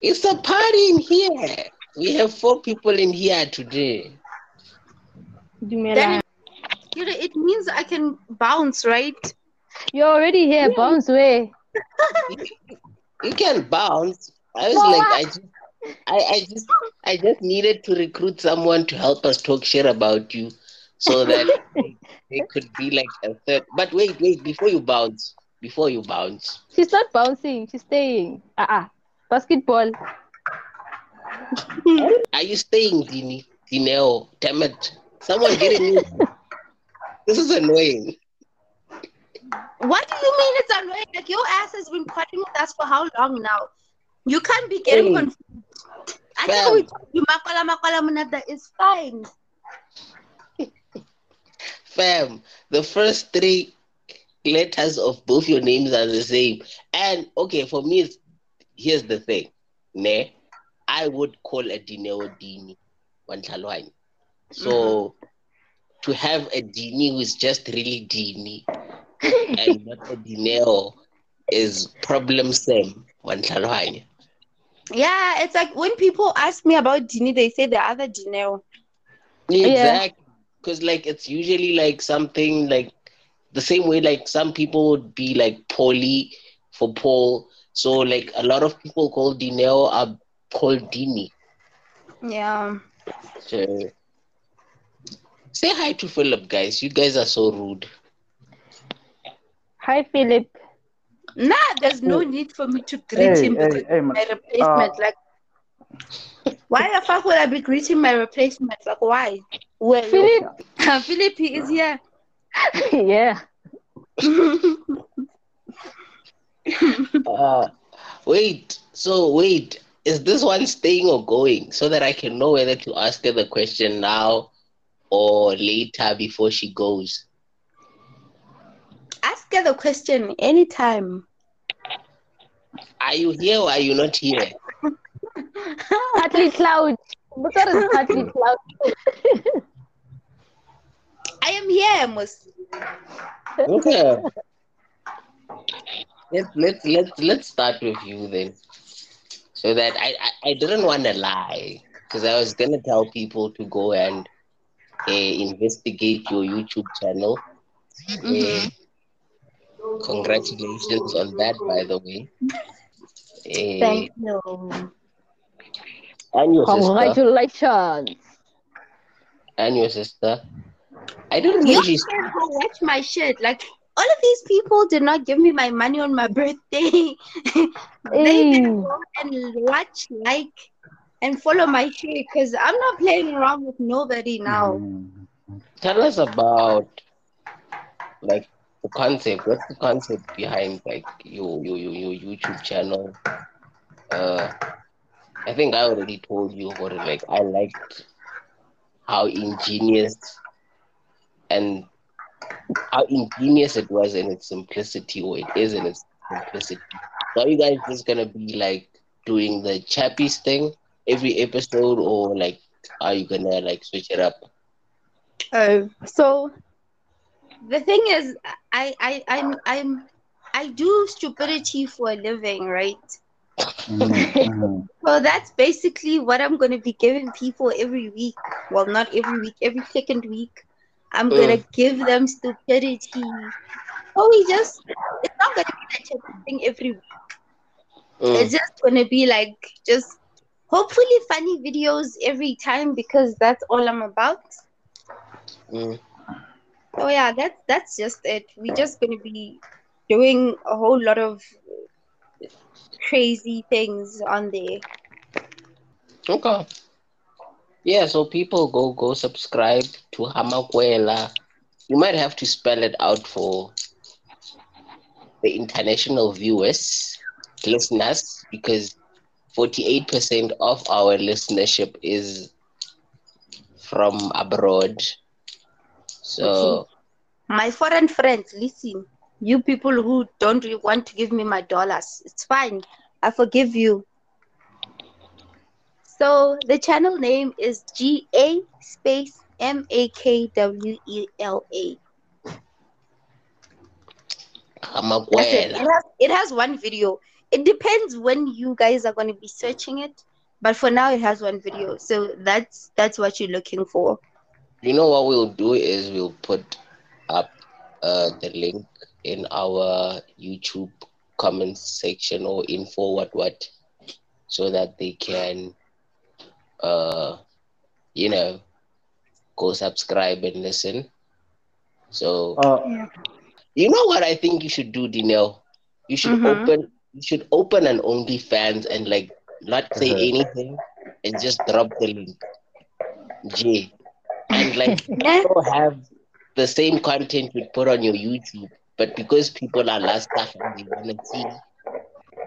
It's a party in here. We have 4 people in here today. Then it means I can bounce, right? You're already here. Yeah. Bounce way. You can bounce. I was I just needed to recruit someone to help us talk shit about you, so that they could be like a third. But wait, before you bounce. She's not bouncing. She's staying. Basketball. Are you staying, Dineo? Damn it! Someone get in. This is annoying. What do you mean it's annoying? Like, your ass has been partying with us for how long now? You can't be getting confused. I know we told you Makala Munada is fine. Fam, the first 3 letters of both your names are the same. And okay, for me, here's the thing. Ne, I would call a Dineo Dini. So to have a Dini who is just really Dini and not a Dineo is problem same. Yeah, it's like when people ask me about Dini, they say the other Dineo. Exactly. Because like it's usually like something like the same way like some people would be like Paulie for Paul. So like a lot of people called Dineo are called Dini. Yeah. So, say hi to Philip, guys. You guys are so rude. Hi, Philip. Nah, there's no need for me to greet him because my replacement. Like, why the fuck would I be greeting my replacement? Like, why? Well, Philip, he is here. Yeah. Wait. Is this one staying or going? So that I can know whether to ask her the question now or later before she goes. Ask her the question anytime. Are you here or are you not here? Partly cloud. What is partly cloud? I am here, Mus. Okay. Let's start with you then. So that I didn't want to lie because I was going to tell people to go and investigate your YouTube channel. Mm-hmm. Congratulations on that, by the way. Thank you. And your congratulations. Sister. And your sister. I don't know. You can go watch my shit. Like, all of these people did not give me my money on my birthday. They didn't go and watch, like, and follow my shit because I'm not playing around with nobody now. Tell us about, like, the concept. What's the concept behind like your YouTube channel? I think I already told you about it. Like, I liked how ingenious it was in its simplicity, or it is in its simplicity. So are you guys just gonna be like doing the chappies thing every episode, or like are you gonna like switch it up? So the thing is, I do stupidity for a living, right? So that's basically what I'm gonna be giving people every week. Well, not every week, every second week. I'm gonna give them stupidity. Oh, it's not gonna be that type of thing every week. It's just gonna be like just hopefully funny videos every time because that's all I'm about. Oh yeah, that's just it. We're just gonna be doing a whole lot of crazy things on there. Okay. Yeah, so people go subscribe to Ga-Makwela. You might have to spell it out for the international viewers, listeners, because 48% of our listenership is from abroad. So, my foreign friends, listen, you people who don't really want to give me my dollars, it's fine. I forgive you. So the channel name is GA MAKWELA. It has 1 video. It depends when you guys are going to be searching it, but for now it has one video, so that's what you're looking for. You know what we'll do is we'll put up the link in our YouTube comments section or info what, so that they can go subscribe and listen. So you know what I think you should do, Dineo? You should open an OnlyFans and like not say anything and just drop the link. And like people have the same content you put on your YouTube, but because people are less stuff and they wanna see,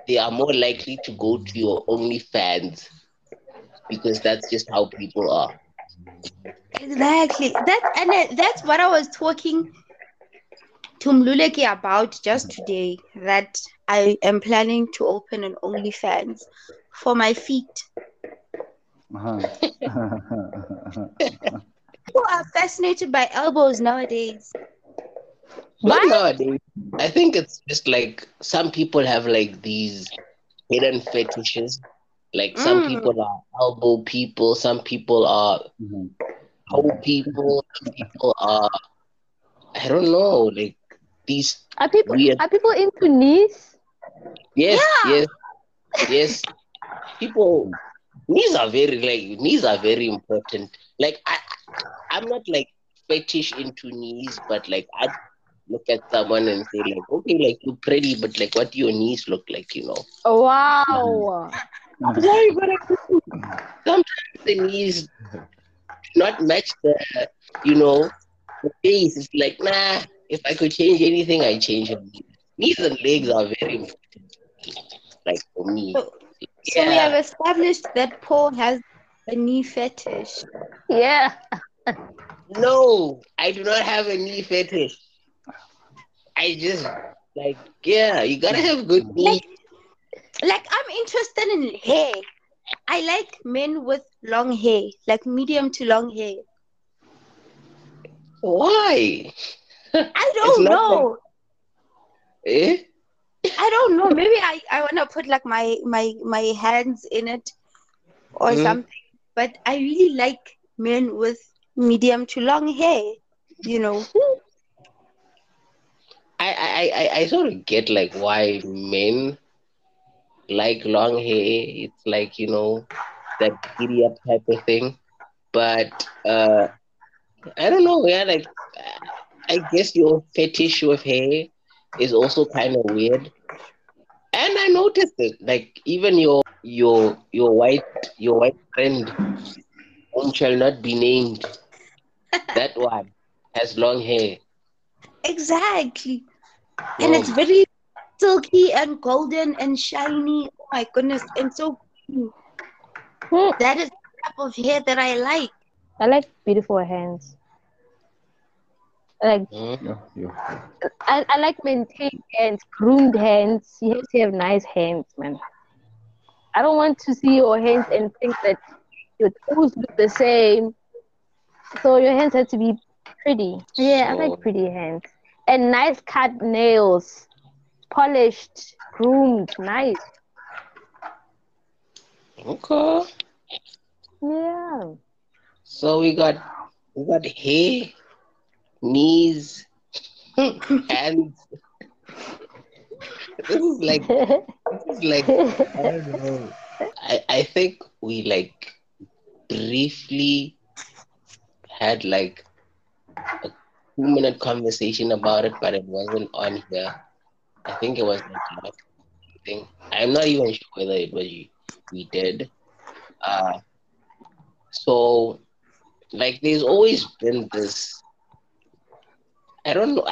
they are more likely to go to your OnlyFans because that's just how people are. Exactly. That's what I was talking to Mluleke about just today, that I am planning to open an OnlyFans for my feet. People are fascinated by elbows nowadays. Why? Nowadays, I think it's just like some people have like these hidden fetishes. Like some people are elbow people, some people are toe people, some people are, I don't know, like these. Are people into knees? Yes. People, knees are very important. Like I'm not like fetish into knees, but like I look at someone and say like, okay, like you're pretty, but like what do your knees look like, you know? Oh, wow. Sometimes the knees not match the, the face. It's like, nah, if I could change anything, I change them. Knees and legs are very important, like for me. So we have established that Paul has a knee fetish. Yeah. No, I do not have a knee fetish. I just you gotta have good knees. Like I'm interested in hair. I like men with long hair, like medium to long hair. Why? I don't know. I don't know. Maybe I want to put like my hands in it or something. But I really like men with medium to long hair, you know. I sort of get like why men like long hair. It's like, that giddy up type of thing. But I don't know, like I guess your fetish with hair is also kind of weird. And I noticed it, like even your white friend, who shall not be named, that one has long hair. Exactly. And it's very silky and golden and shiny. Oh my goodness, and so cute. That is the type of hair that I like. I like beautiful hands. I like maintained hands, groomed hands. You have to have nice hands, man. I don't want to see your hands and think that your toes look the same. So your hands have to be pretty. Yeah, I like pretty hands. And nice cut nails. Polished, groomed, nice. Okay. Yeah. So we got hair, knees, hands. This is like I don't know. I think we like briefly had like a 2-minute conversation about it, but it wasn't on here. I think it was the thing. I'm not even sure whether it was we did. So, like, there's always been this. I don't know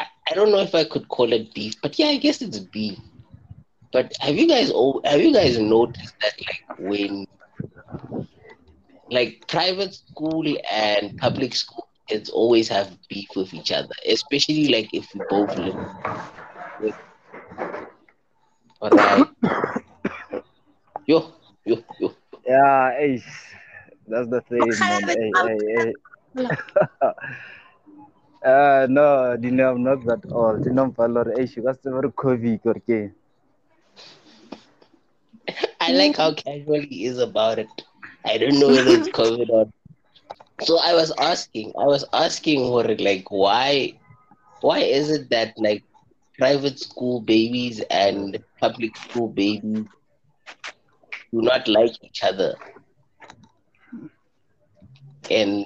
if I could call it beef, but yeah, I guess it's beef. But have you guys noticed that like when like private school and public school kids always have beef with each other, especially like if we both live with. All right. Yo. Yeah, that's the thing, man. No, Dineo, I'm not that old. Dineo, I'm not that old. I like how casual he is about it. I don't know whether it's COVID or. So I was asking her, like, why is it that, like, private school babies and public school babies do not like each other? And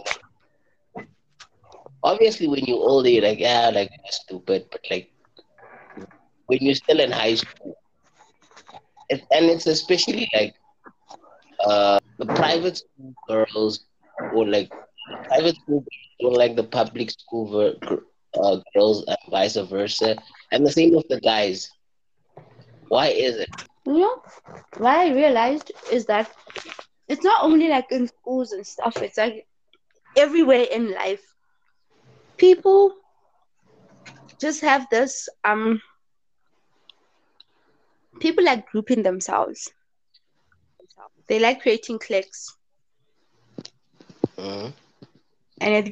obviously, when you're older, you're like, you're stupid. But, like, when you're still in high school, it's especially, like, the private school girls or, like, private school girls don't like the public school girls and vice versa. And the same with the guys. Why is it? You know, what I realized is that it's not only, like, in schools and stuff. It's, like, everywhere in life. People just have this, people like grouping themselves. They like creating cliques. And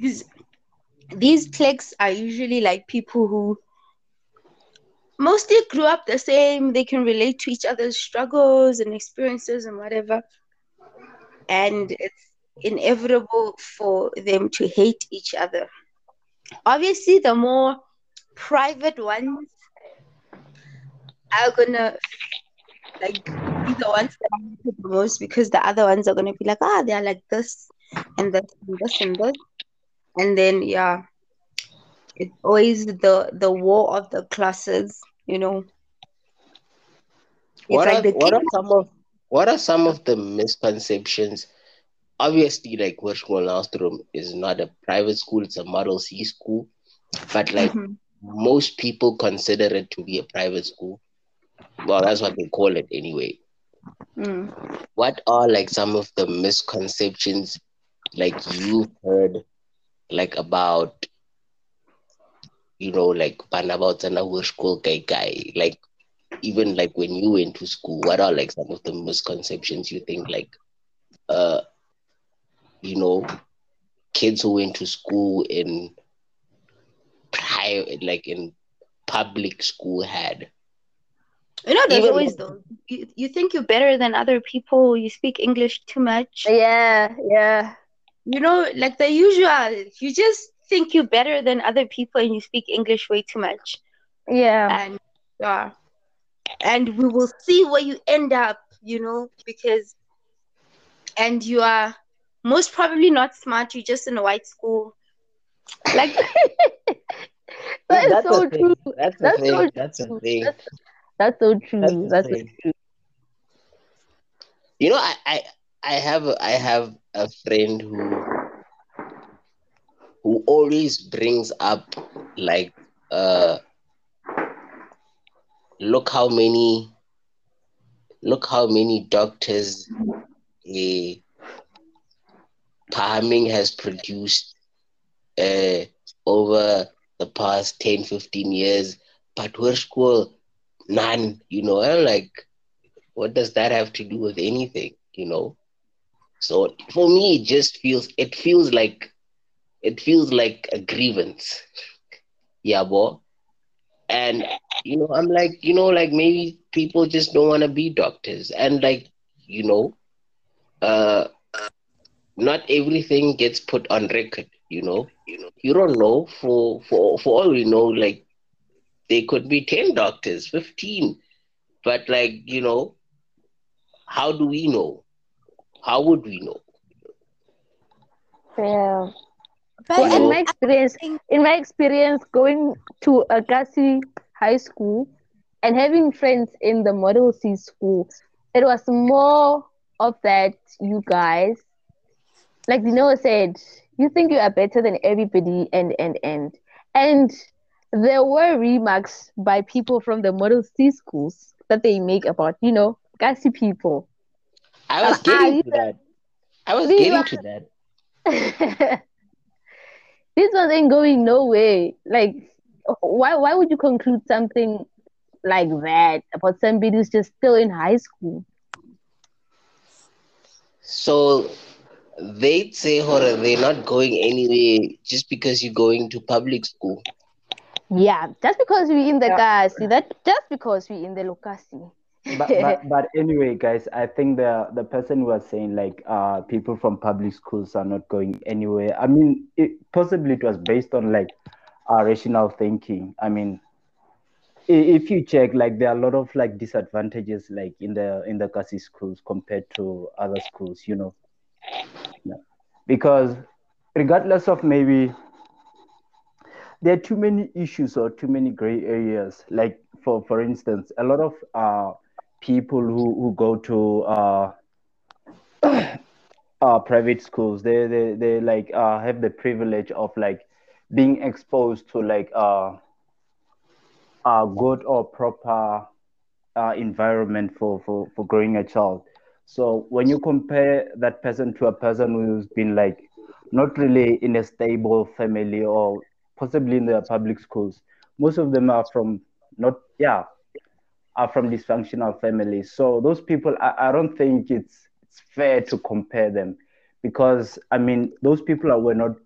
these cliques are usually like people who mostly grew up the same. They can relate to each other's struggles and experiences and whatever. And it's inevitable for them to hate each other. Obviously, the more private ones are gonna, like, be the ones that are hated the most, because the other ones are gonna be like, they are like this and this and this and this, and then it's always the war of the classes, you know. What are some of the misconceptions? Obviously, like, Westmore Nostrum is not a private school, it's a Model C school. But, like, most people consider it to be a private school. Well, that's what they call it anyway. What are, like, some of the misconceptions, like, you've heard, like, about, you know, like, like, even, like, when you went to school, what are, like, some of the misconceptions you think, like, you know, kids who went to school in private, like in public school had. You know, there's always those. You think you're better than other people. You speak English too much. Yeah. You know, like the usual. You just think you're better than other people and you speak English way too much. Yeah. And we will see where you end up, you know, because... And you are... most probably not smart. You're just in a white school. Like that's so true. That's so true. You know, I have a friend who always brings up, like, look how many doctors they. Farming has produced over the past 10, 15 years, but we're school, none, you know. I'm like, what does that have to do with anything, you know? So for me, it feels like a grievance. Yeah, boy. And, you know, I'm like, you know, like, maybe people just don't want to be doctors. And, like, you know, not everything gets put on record, you know. You don't know. For all we know, like, there could be 10 doctors, 15. But, like, you know, how do we know? How would we know? Yeah. But in my experience, going to a Kasi high school and having friends in the Model C school, it was more of that, you guys. Like Dineo said, you think you are better than everybody and. And there were remarks by people from the Model C schools that they make about, you know, gassy people. I was getting to that. This one ain't going nowhere. Like, why would you conclude something like that about somebody who's just still in high school? So... they'd say, Hora, they're not going anywhere just because you're going to public school. Yeah, just because we're in the Kasi. Just because we're in the Lokasi. But anyway, guys, I think the person was saying like people from public schools are not going anywhere. I mean, it was based on like rational thinking. I mean, if you check, like there are a lot of like disadvantages like in the Kasi schools compared to other schools, you know. Yeah. Because regardless of maybe there are too many issues or too many gray areas. Like for instance, a lot of people who go to private schools, they like have the privilege of like being exposed to like a good or proper environment for growing a child. So when you compare that person to a person who's been like not really in a stable family or possibly in the public schools, most of them are from dysfunctional families. So those people, I don't think it's fair to compare them, because I mean those people were not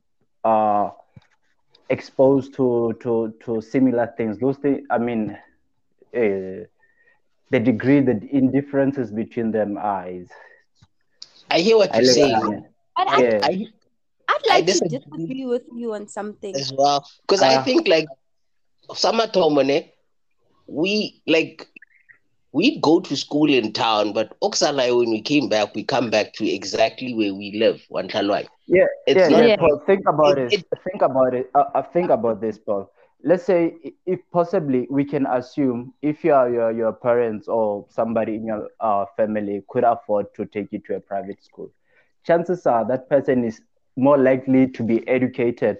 exposed to similar things. Those things, I mean, the indifferences between them are. I hear what you're saying. I'd like to disagree with you on something as well, because I think like Samatomane, we go to school in town, but Oxalai, when we come back to exactly where we live. Yeah, Paul, think about it. Think about this, Paul. Let's say if possibly we can assume if your parents or somebody in your family could afford to take you to a private school, chances are that person is more likely to be educated,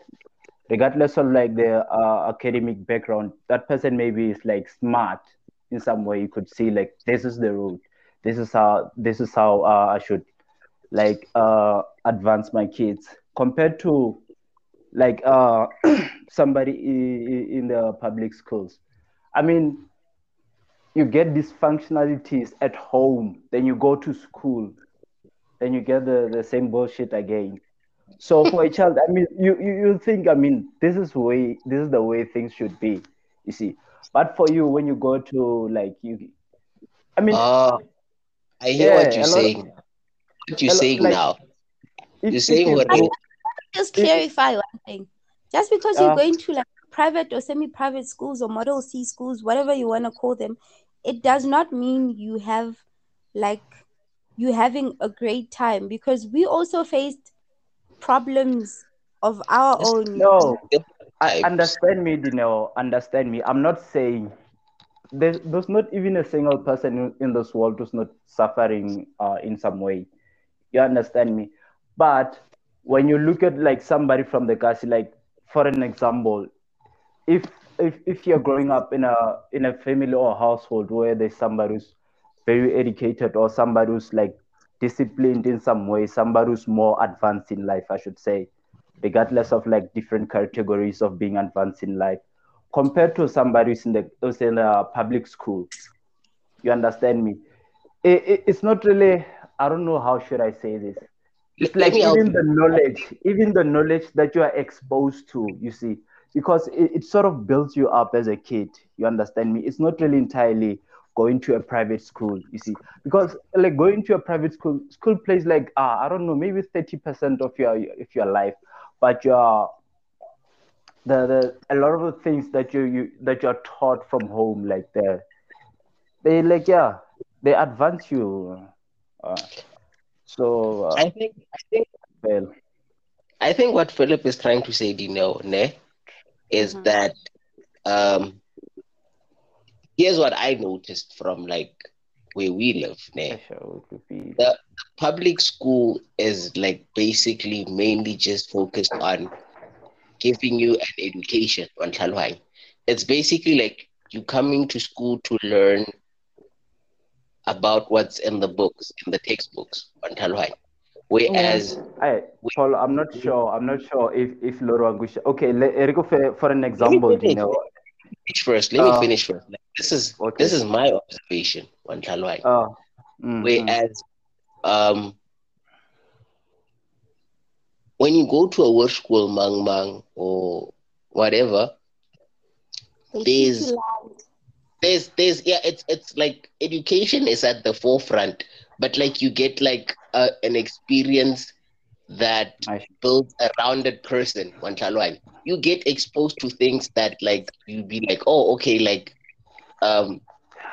regardless of like their academic background. That person maybe is like smart in some way. You could see like this is the route. This is how I should like advance my kids, compared to like somebody in the public schools. I mean, you get dysfunctionalities at home, then you go to school, then you get the same bullshit again. So for a child, I mean, you think, I mean, this is the way things should be, you see. But for you, when you go to like you, I mean, I hear what you're saying. What you're saying now, you're saying what. Just clarify one thing. Just because you're going to like private or semi-private schools or Model C schools, whatever you want to call them, it does not mean you have like you having a great time, because we also faced problems of our own. No, understand me, Dineo. Understand me. I'm not saying there's not even a single person in this world who's not suffering in some way. You understand me? But when you look at like somebody from the Kasi, like for an example, if you're growing up in a family or household where there's somebody who's very educated or somebody who's like disciplined in some way, somebody who's more advanced in life, I should say, regardless of like different categories of being advanced in life, compared to somebody who's in a public school, you understand me? It's not really. I don't know, how should I say this? It's like even the knowledge that you are exposed to, you see, because it sort of builds you up as a kid. You understand me? It's not really entirely going to a private school, you see, because like going to a private school plays like, I don't know, maybe 30% of your life, but a lot of the things that you're taught from home, like they advance you. I think what Philip is trying to say, Dineo, is that here's what I noticed from like where we live, the public school is like basically mainly just focused on giving you an education. It's basically like you coming to school to learn about what's in the books, in the textbooks. Whereas, Paul, I'm not sure if Loro Angusha. Okay, Eriko, for an example, Let me finish first. Like, this is my observation. Whereas, when you go to a work school, mang or whatever, there's there's it's like education is at the forefront, but like you get like an experience that builds a rounded person. You get exposed to things that like you'll be like, oh, okay, like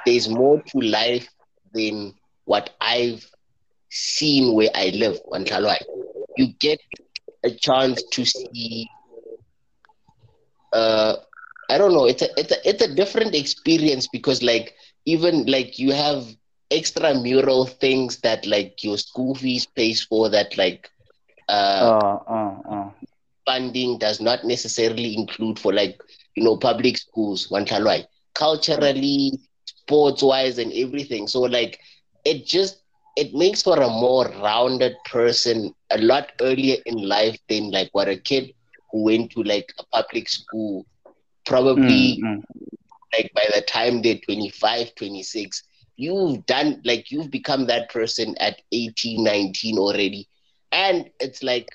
there's more to life than what I've seen where I live. You get a chance to see. I don't know. It's a different experience because like even like you have extramural things that like your school fees pays for that like funding does not necessarily include for like, you know, public schools, culturally, sports wise and everything. So like it just, it makes for a more rounded person a lot earlier in life than like what a kid who went to like a public school probably like by the time they're 25, 26, you've done like, you've become that person at 18, 19 already. And it's like,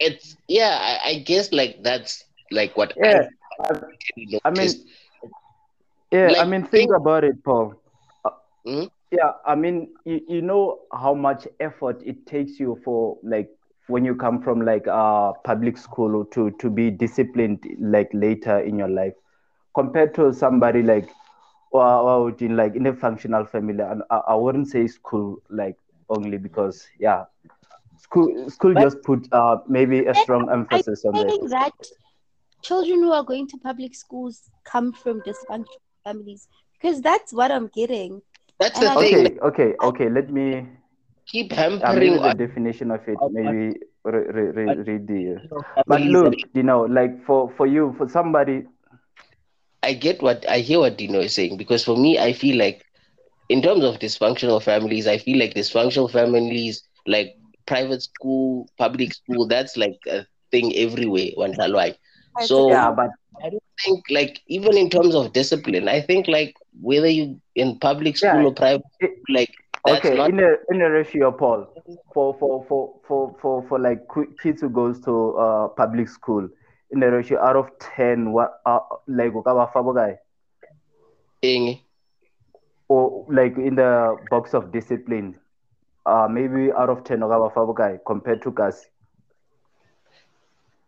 it's, yeah, I guess like that's like what think about it, Paul. Yeah, I mean, you know how much effort it takes you for like when you come from like public school to be disciplined like later in your life compared to somebody like in a functional family. And I wouldn't say school like only because school just put maybe a strong emphasis on that. I think that children who are going to public schools come from dysfunctional families because that's what I'm getting. That's the thing. Okay. Let me keep hampering the definition of it. Maybe read the. But look, you know, like for you, for somebody. I hear what Dino is saying because for me, I feel like in terms of dysfunctional families, I feel like dysfunctional families, like private school, public school, that's like a thing everywhere. So yeah, but I don't think like even in terms of discipline, I think like whether you in public school or private, like that's not in a ratio, Paul, for like kids who goes to public school. In the ratio out of 10, what like or like in the box of discipline, maybe out of 10 compared to Kasi.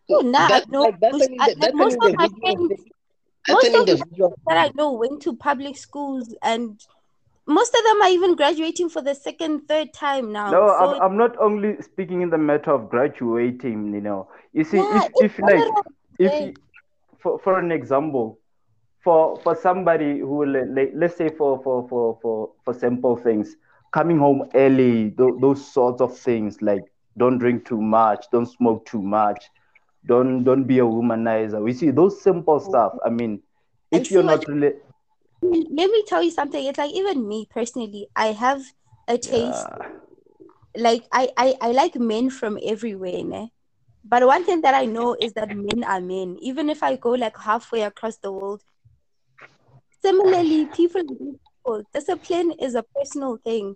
Most of my friends that I know went to public schools, and most of them are even graduating for the second, third time now. No, so I'm not only speaking in the matter of graduating, you know. You see, for an example, for somebody who, like, let's say for simple things, coming home early, those sorts of things, like don't drink too much, don't smoke too much, don't be a womanizer. We see those simple stuff. I mean, if you're not really... Let me tell you something. It's like even me personally, I have a taste. Yeah. Like I like men from everywhere, né? But one thing that I know is that men are men. Even if I go like halfway across the world. Similarly, people discipline is a personal thing.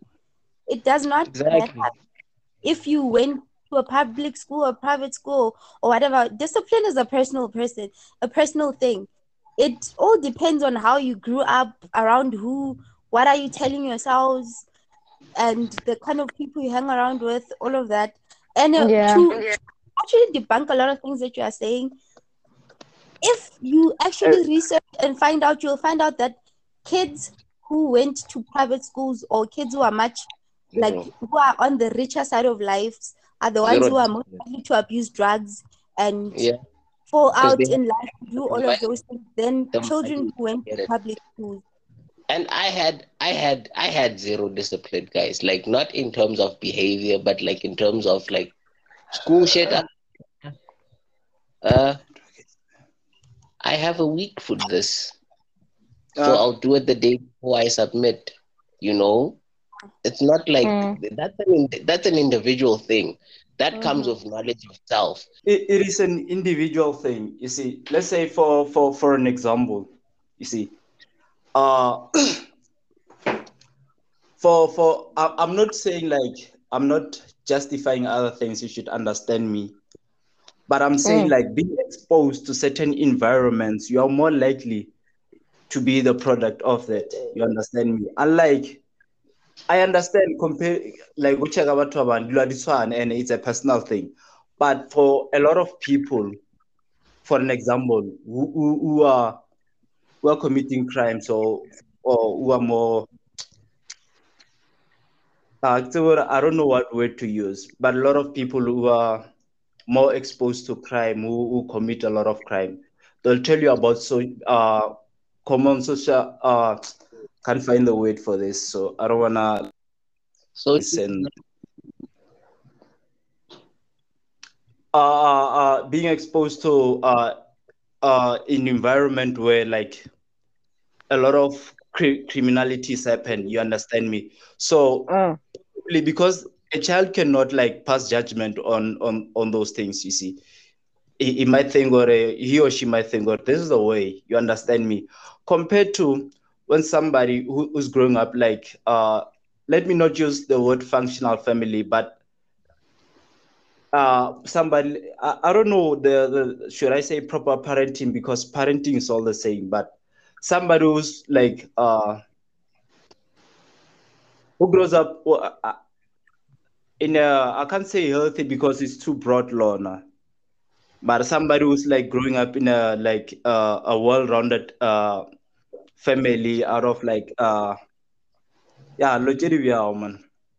It does not matter if you went to a public school or private school or whatever. Discipline is a personal thing. It all depends on how you grew up, around who, what are you telling yourselves, and the kind of people you hang around with, all of that. And to actually debunk a lot of things that you are saying, if you actually research and find out, you'll find out that kids who went to private schools or kids who are who are on the richer side of lives are the ones who are most likely to abuse drugs and... Yeah. Fall out in life, do all of those things. Then children who went to public school. And I had zero discipline, guys. Like not in terms of behavior, but like in terms of like school shit. I have a week for this, so I'll do it the day before I submit. You know, it's not like that's an individual thing. That comes with knowledge of self. It is an individual thing. You see, let's say for an example, you see, I'm not saying like, I'm not justifying other things, you should understand me. But I'm saying like being exposed to certain environments, you are more likely to be the product of that. You understand me? Unlike, I understand compare like and it's a personal thing. But for a lot of people, for an example, who are committing crimes or who are more, I don't know what word to use, but a lot of people who are more exposed to crime, who commit a lot of crime, they'll tell you about common social, can't find the word for this, so I don't want to listen. Being exposed to an environment where like a lot of criminalities happen, you understand me? So because a child cannot like pass judgment on those things, you see. He might think, or he or she might think, or this is the way, you understand me? Compared to when somebody who's growing up, like, let me not use the word functional family, but somebody, I don't know, the should I say proper parenting, because parenting is all the same, but somebody who's like, who grows up in a, I can't say healthy because it's too broad, Lorna, but somebody who's like growing up in a, like a well-rounded family out of like, yeah, woman,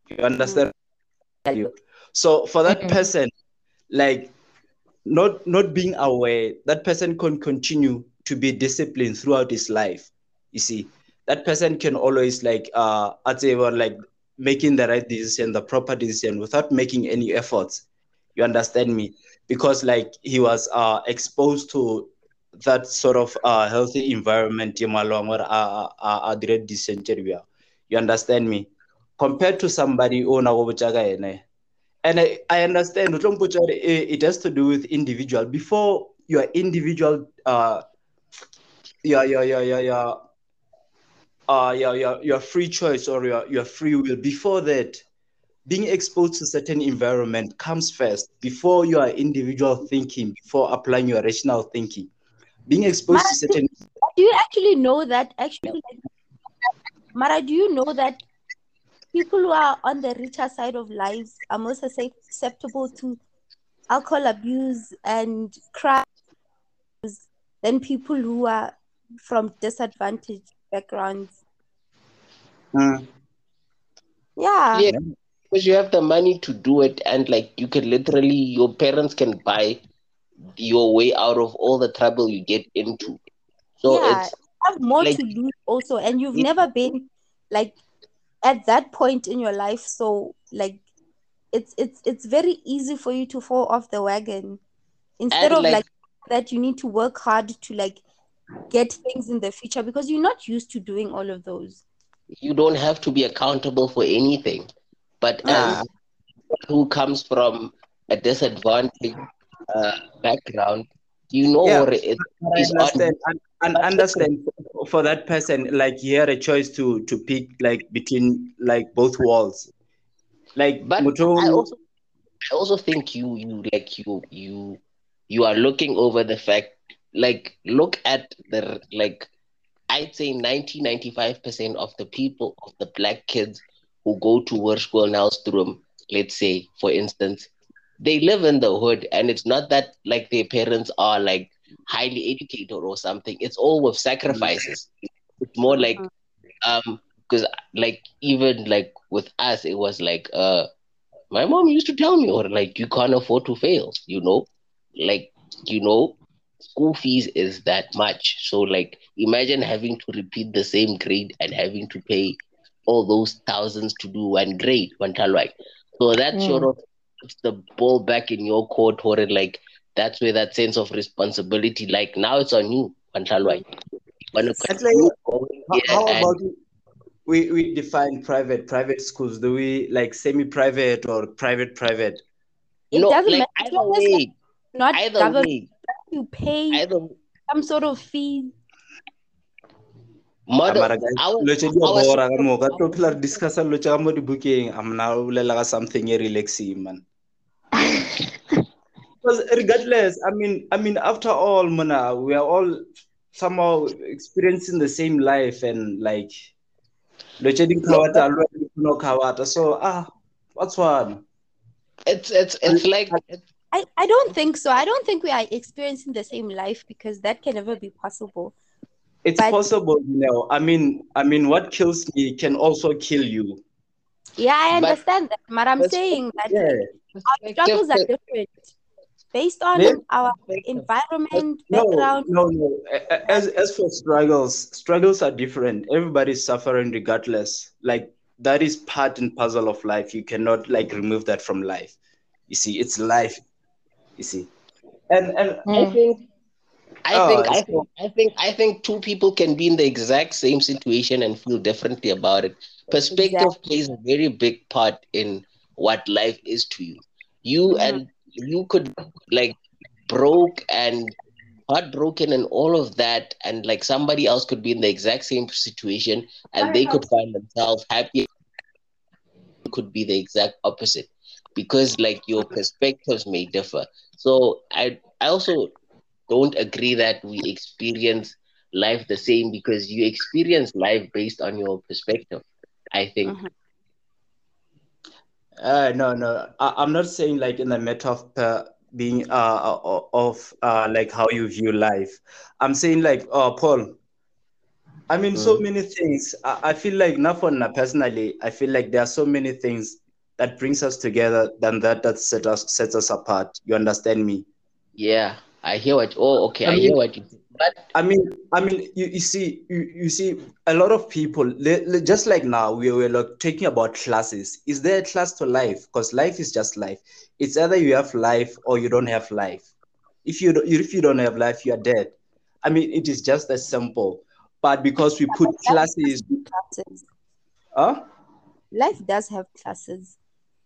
you understand? You. So for that person, like not being aware, that person can continue to be disciplined throughout his life. You see, that person can always like, I'd say, well, like making the right decision, the proper decision without making any efforts. You understand me? Because like he was exposed to that sort of healthy environment. You understand me? Compared to somebody who and I understand it has to do with individual. Before your individual, your free choice or your free will. Before that, being exposed to certain environment comes first. Before your individual thinking, before applying your rational thinking, being exposed to certain. Do you actually know that? Actually, Mara, do you know that? People who are on the richer side of lives are more susceptible to alcohol abuse and crime than people who are from disadvantaged backgrounds. Yeah. Because you have the money to do it, and like you can literally, your parents can buy your way out of all the trouble you get into. So yeah, it's, you have more like, to lose also, and you've never been like at that point in your life, so like it's very easy for you to fall off the wagon instead of like that. You need to work hard to like get things in the future because you're not used to doing all of those. You don't have to be accountable for anything, but as who comes from a disadvantaged background, you know, understand for that person, like you had a choice to pick like between like both walls. Like, but I also think you are looking over the fact, like look at the, like I'd say 90-95% of the people, of the black kids who go to Hoërskool Nylstroom, let's say for instance, they live in the hood, and it's not that like their parents are like highly educated or something. It's all with sacrifices. It's more like, because like even like with us, it was like, my mom used to tell me, or like you can't afford to fail. You know, like you know, school fees is that much. So like imagine having to repeat the same grade and having to pay all those thousands to do one grade, one talwak. So that sort of puts the ball back in your court, or like. That's where that sense of responsibility, like now it's on you. How about we define private schools? Do we like semi-private or private? No, like either way. Not either way. You pay some sort of fee. I'm now something relaxing, man. Because regardless, I mean, after all, Mona, we are all somehow experiencing the same life, and like, so what's one? It's like. I don't think so. I don't think we are experiencing the same life, because that can never be possible. It's possible, you know. I mean, what kills me can also kill you. Yeah, I understand that, but I'm saying that our struggles are different based on our environment, background. No. As for struggles are different. Everybody's suffering regardless. Like, that is part and parcel of life. You cannot like remove that from life. You see, it's life. You see, and I think two people can be in the exact same situation and feel differently about it. Perspective plays a very big part in what life is to you. And you could like broke and heartbroken and all of that, and like somebody else could be in the exact same situation and they could find themselves happy. It could be the exact opposite, because like your perspectives may differ. So I also don't agree that we experience life the same, because you experience life based on your perspective, I think. No. I'm not saying like in the matter of being like how you view life. I'm saying like, Paul, I mean, so many things. I feel like, not for now personally, I feel like there are so many things that brings us together than that sets us apart. You understand me? Yeah. I hear what. Oh, okay. I hear what you. But I mean, you see, a lot of people, just like now, we were like talking about classes. Is there a class to life? Because life is just life. It's either you have life or you don't have life. If you don't have life, you are dead. I mean, it is just that simple. But because we put classes. Huh? Life does have classes.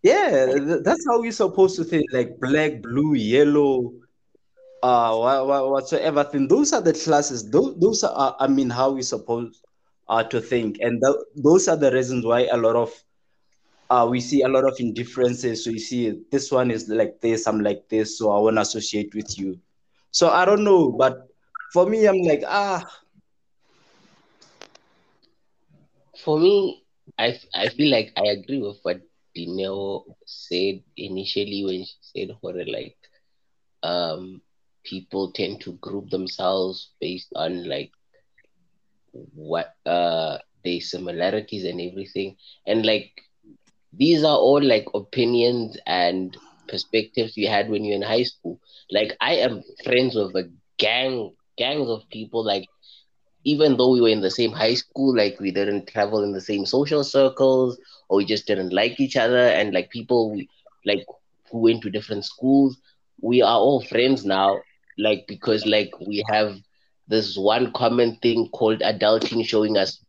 Yeah, that's how we're supposed to think. Like black, blue, yellow. Whatsoever thing. Those are the classes. Those are, I mean, how we supposed to think, and those are the reasons why a lot of we see a lot of indifferences. So you see, this one is like this, I'm like this, so I won't associate with you. So I don't know, but for me, I'm like For me, I feel like I agree with what Dineo said initially when she said, "Horror like." People tend to group themselves based on like what their similarities and everything, and like these are all like opinions and perspectives you had when you were in high school. Like I am friends with a gangs of people, like even though we were in the same high school, like we didn't travel in the same social circles, or we just didn't like each other, and like people like who went to different schools, we are all friends now, like because like we have this one common thing called adulting showing us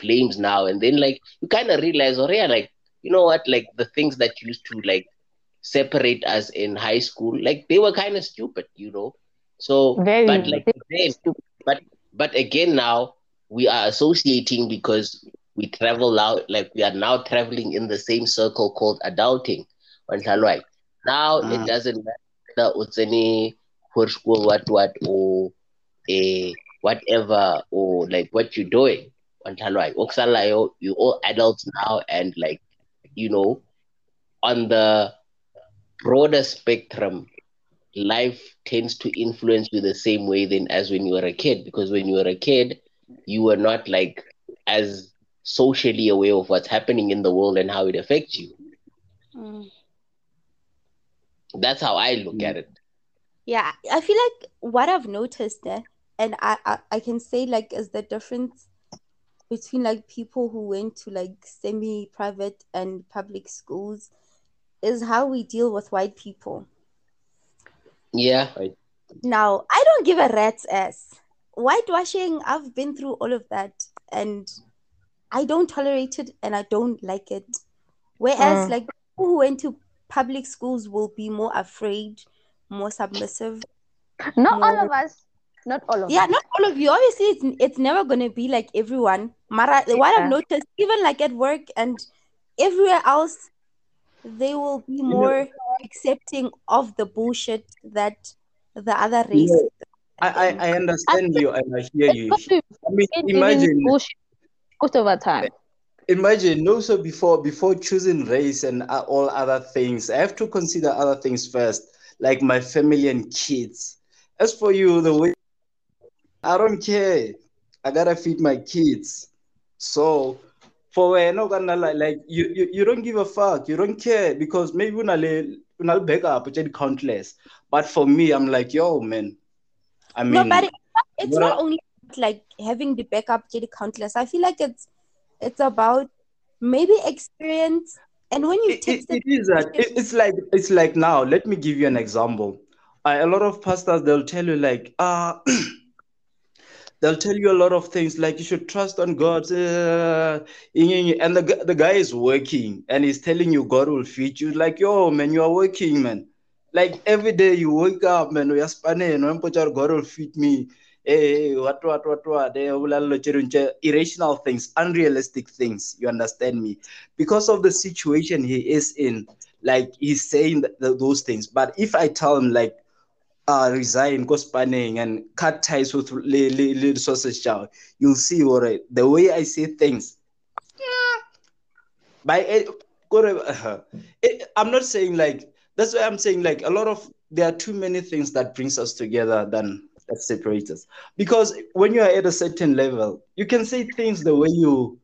flames now, and then like you kind of realize, oh yeah, like you know what, like the things that used to like separate us in high school, like they were kind of stupid, you know. So but again now we are associating because we travel out, like we are now traveling in the same circle called adulting. Now it doesn't matter. Whatever, or like what you're doing, you're all adults now, and like you know, on the broader spectrum, life tends to influence you the same way then as when you were a kid, because when you were a kid, you were not like as socially aware of what's happening in the world and how it affects you. That's how I look at it. Yeah, I feel like what I've noticed there, and I can say like is the difference between like people who went to like semi-private and public schools is how we deal with white people. Yeah. Now, I don't give a rat's ass. Whitewashing, I've been through all of that, and I don't tolerate it and I don't like it. Whereas like people who went to public schools will be more afraid, more submissive. Not all of us. Yeah, not all of you. Obviously, it's never going to be like everyone. Mara, what I've noticed, even like at work and everywhere else, they will be more accepting of the bullshit that the other race. No, I understand you and I hear you. I mean, imagine out of our time. Imagine also before choosing race and all other things, I have to consider other things first, like my family and kids. As for you, the way I don't care. I gotta feed my kids. So for no gonna like you don't give a fuck. You don't care because maybe when I back up, it's countless. But for me, I'm like, yo, man. I mean, no, but it's not only like having the backup to the countless. I feel like it's about maybe experience. And when you take it's like now. Let me give you an example. A lot of pastors, they'll tell you like they'll tell you a lot of things like you should trust on God. And the guy is working and he's telling you God will feed you. Like, yo, man, you are working, man. Like every day you wake up, man, we are spanning, God will feed me. Hey, what, irrational things, unrealistic things, you understand me? Because of the situation he is in, like he's saying those things. But if I tell him like, resign, go spanning and cut ties with little sausage chow, you'll see, all right, the way I say things. I'm not saying like, that's why I'm saying like there are too many things that brings us together than that separates us. Because when you are at a certain level, you can say things the way you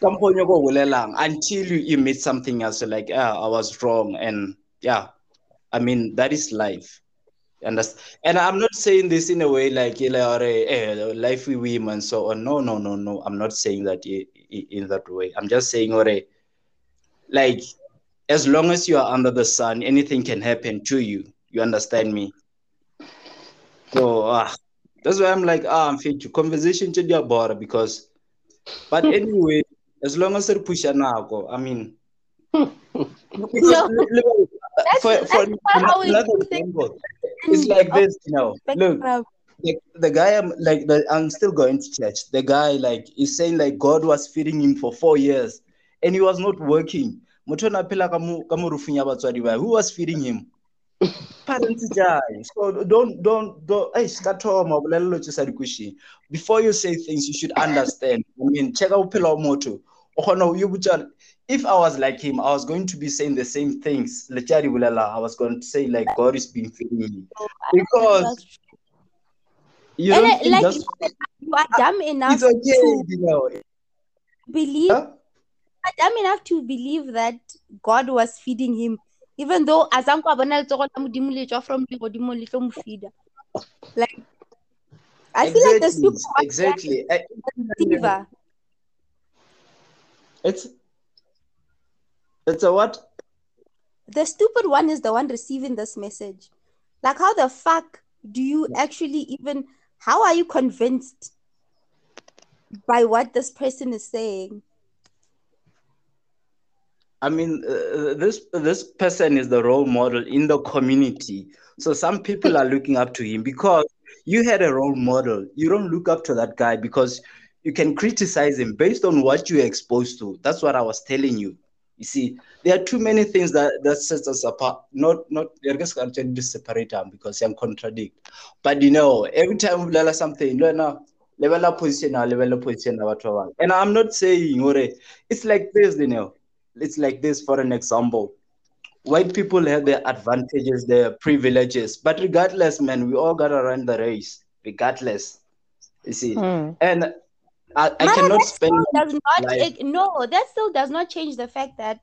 until you meet something else. You're like, yeah, I was wrong. And yeah, I mean, that is life. And I'm not saying this in a way like, life we women and so on. No. I'm not saying that in that way. I'm just saying, like, as long as you are under the sun, anything can happen to you. You understand me? So that's why I'm like, I'm fit to conversation to your border because, but anyway, as long as you push an I mean, it's like this, you know. Look, the guy, I'm still going to church. The guy, is saying like God was feeding him for 4 years, and he was not working. Who was feeding him? Parents die. So don't. Before you say things, you should understand. I mean, check out Pelo Moto. If I was like him, I was going to be saying the same things. I was going to say like God is being feeding me because you don't like you are dumb enough. It's okay, believe. Huh? I'm enough to believe that God was feeding him, even though Azanko Abana from the feeder. Like, I feel like the super exactly. It's a what? The stupid one is the one receiving this message. Like, how the fuck do you actually how are you convinced by what this person is saying? I mean, this person is the role model in the community. So some people are looking up to him because you had a role model. You don't look up to that guy because you can criticize him based on what you're exposed to. That's what I was telling you. You see, there are too many things that sets us apart. Not you're just going to separate them because you contradict. But every time we learn something, level up position. And I'm not saying, it's like this, It's like this, for an example. White people have their advantages, their privileges. But regardless, man, we all got to run the race. Regardless. You see? And I cannot spend... that still does not change the fact that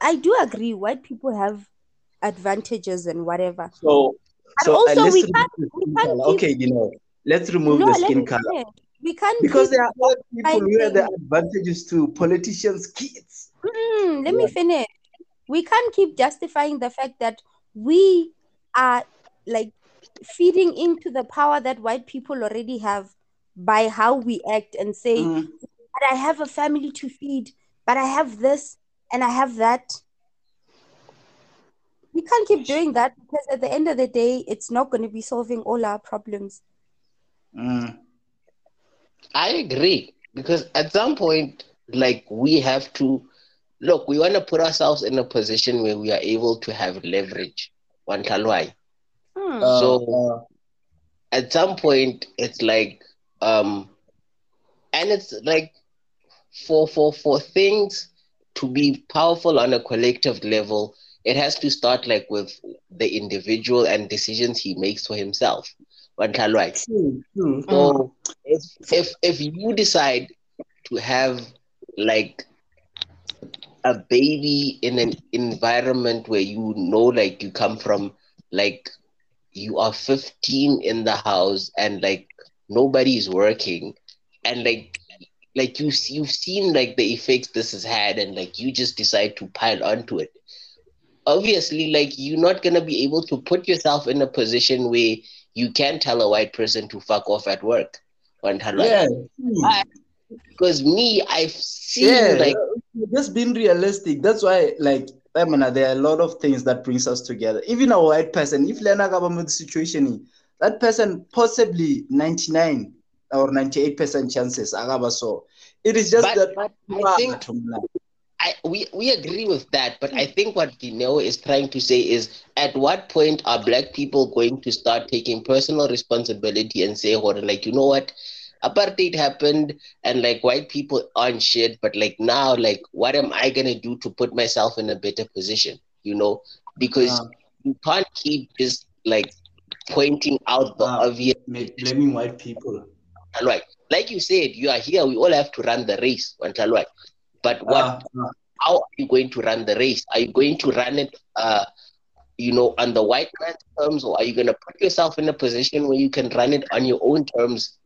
I do agree white people have advantages and whatever. Let's remove the skin color. We can't... Because there are other people who have the advantages to politicians' kids. Let me finish. We can't keep justifying the fact that we are like feeding into the power that white people already have by how we act and say, but I have a family to feed, but I have this and I have that. We can't keep doing that because at the end of the day, it's not going to be solving all our problems. I agree because at some point, we have to look, we want to put ourselves in a position where we are able to have leverage. So at some point, it's like, and it's like for things to be powerful on a collective level, it has to start like with the individual and decisions he makes for himself. So if you decide to have like a baby in an environment where you know like you come from, like you are 15 in the house and like nobody's working and like you've seen like the effects this has had and like you just decide to pile onto it, obviously like you're not going to be able to put yourself in a position where you can tell a white person to fuck off at work. Because me, I've seen like... Just being realistic. That's why, like, I mean, there are a lot of things that brings us together. Even a white person, if Lena Gabamu's situation, that person possibly 99 or 98% chances. So it is just that... I think we agree with that, but I think what Dineo is trying to say is, at what point are black people going to start taking personal responsibility and say, well, like, you know what? Apartheid happened and like white people aren't shit, but like now, like what am I gonna do to put myself in a better position? You know, because you can't keep just like pointing out the obvious, blaming white people. Like you said, you are here. We all have to run the race. But what? How are you going to run the race? Are you going to run it? You know, on the white man's terms, or are you gonna put yourself in a position where you can run it on your own terms?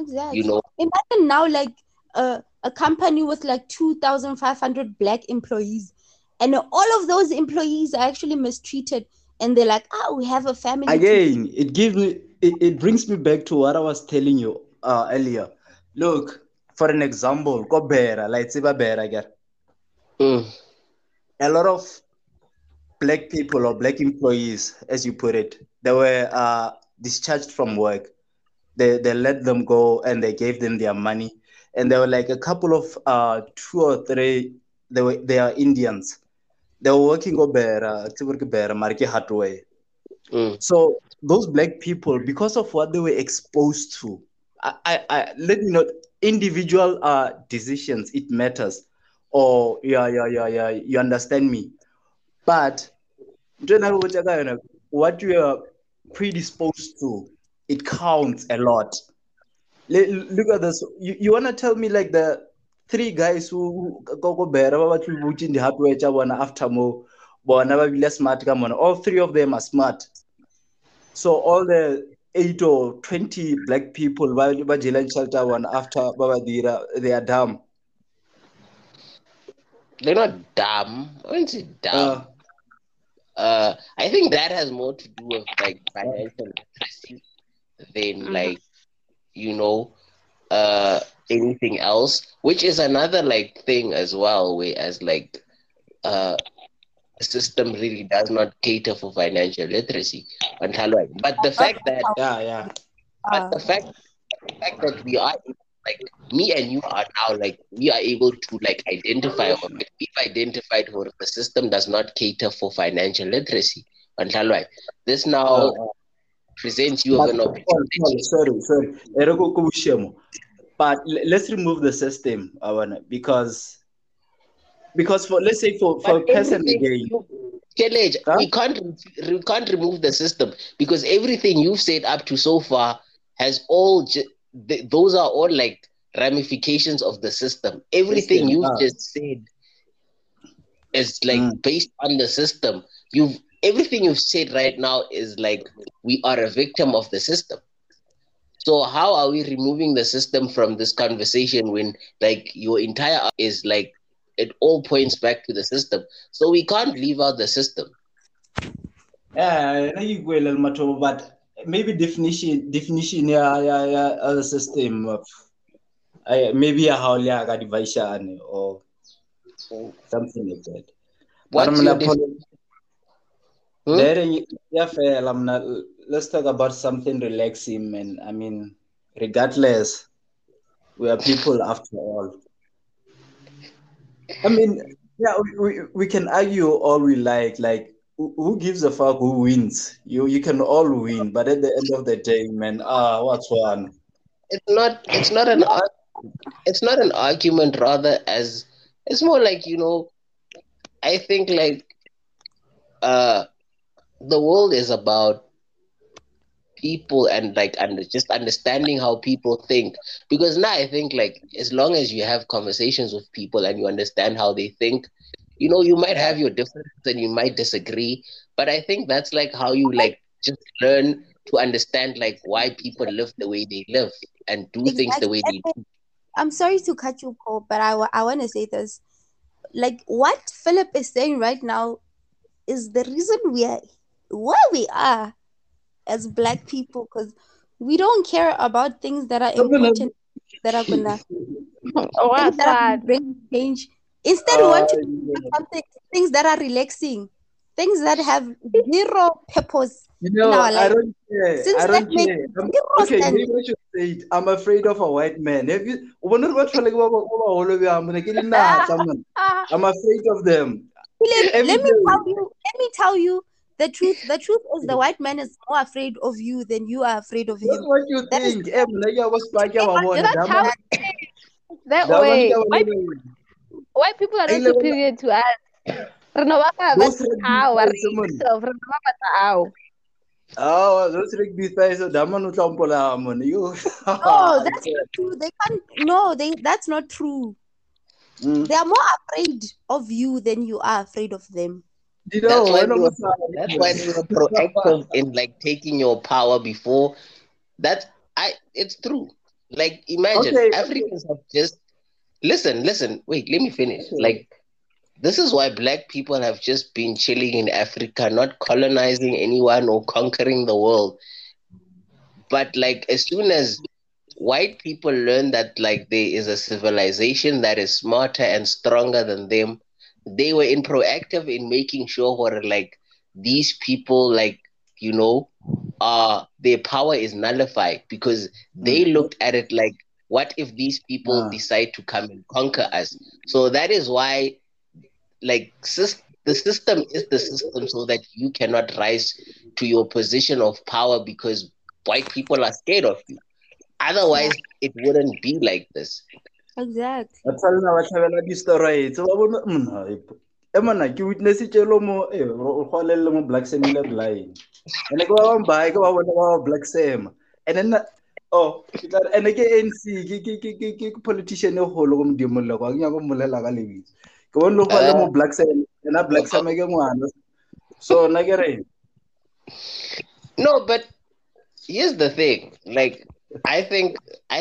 Exactly. You know, imagine now like a company with like 2,500 black employees, and all of those employees are actually mistreated, and they're like, "Ah, we have a family." Again, it gives me, it brings me back to what I was telling you earlier. Look, for an example, a lot of black people or black employees, as you put it, they were discharged from work. They let them go and they gave them their money. And there were like a couple of two or three, they are Indians. They were working over so those black people, because of what they were exposed to, I let me know, individual decisions, it matters. Or you understand me. But what you are predisposed to, it counts a lot. Look at this. You want to tell me like the three guys who go better in the hardware one after more, but never be less smart. Come on, all three of them are smart. So all the 8 or 20 black people one after they are dumb. They're not dumb. I wouldn't say dumb. I think that has more to do with like financial literacy than like, you know, anything else, which is another like thing as well, whereas like the system really does not cater for financial literacy. But the fact that but the fact that we are like me and you are now like we are able to like identify or like, we've identified where the system does not cater for financial literacy. This now presents you with an opportunity. Sorry. But let's remove the system, Awana, because for let's say for a person again, we can't remove the system because everything you've said up to so far has all those are all like ramifications of the system. Everything you just said is like based on the system. Everything you've said right now is like we are a victim of the system. So how are we removing the system from this conversation when like your entire is like it all points back to the system? So we can't leave out the system. Yeah, but maybe definition other system of maybe a howlia device or something like that. What's your let's talk about something relaxing, man. I mean, regardless, we are people after all. I mean, Yeah, we can argue all we like. Like, who gives a fuck who wins? You can all win, but at the end of the day, man, what's one? It's not an argument. Rather, as it's more like, I think like the world is about people and like and just understanding how people think, because now I think like as long as you have conversations with people and you understand how they think, you might have your differences and you might disagree, but I think that's like how you like just learn to understand like why people live the way they live and do things the way they do. I'm sorry to cut you, Paul, but I want to say this, like what Philip is saying right now is the reason we are as Black people, because we don't care about things that are important, that are gonna bring change. Instead, we want to do something, things that are relaxing, things that have zero purpose. In our life. I don't care. Since I don't care. Maybe I should say it. I'm afraid of a white man. Have you? I'm afraid of them. Let me tell you. The truth is the white man is more afraid of you than you are afraid of him. That's what you think. That way. White people are not superior to us. That's not true. They are more afraid of you than you are afraid of them. That's why you were proactive in like taking your power before. It's true. Like imagine Africans have just listen. Wait, let me finish. Like this is why Black people have just been chilling in Africa, not colonizing anyone or conquering the world. But like as soon as white people learn that like there is a civilization that is smarter and stronger than them, they were proactive in making sure where like these people like their power is nullified, because they looked at it like, what if these people decide to come and conquer us? So that is why like the system is the system, so that you cannot rise to your position of power because white people are scared of you. Otherwise, it wouldn't be like this. Exactly. No, but here's the thing. Like, I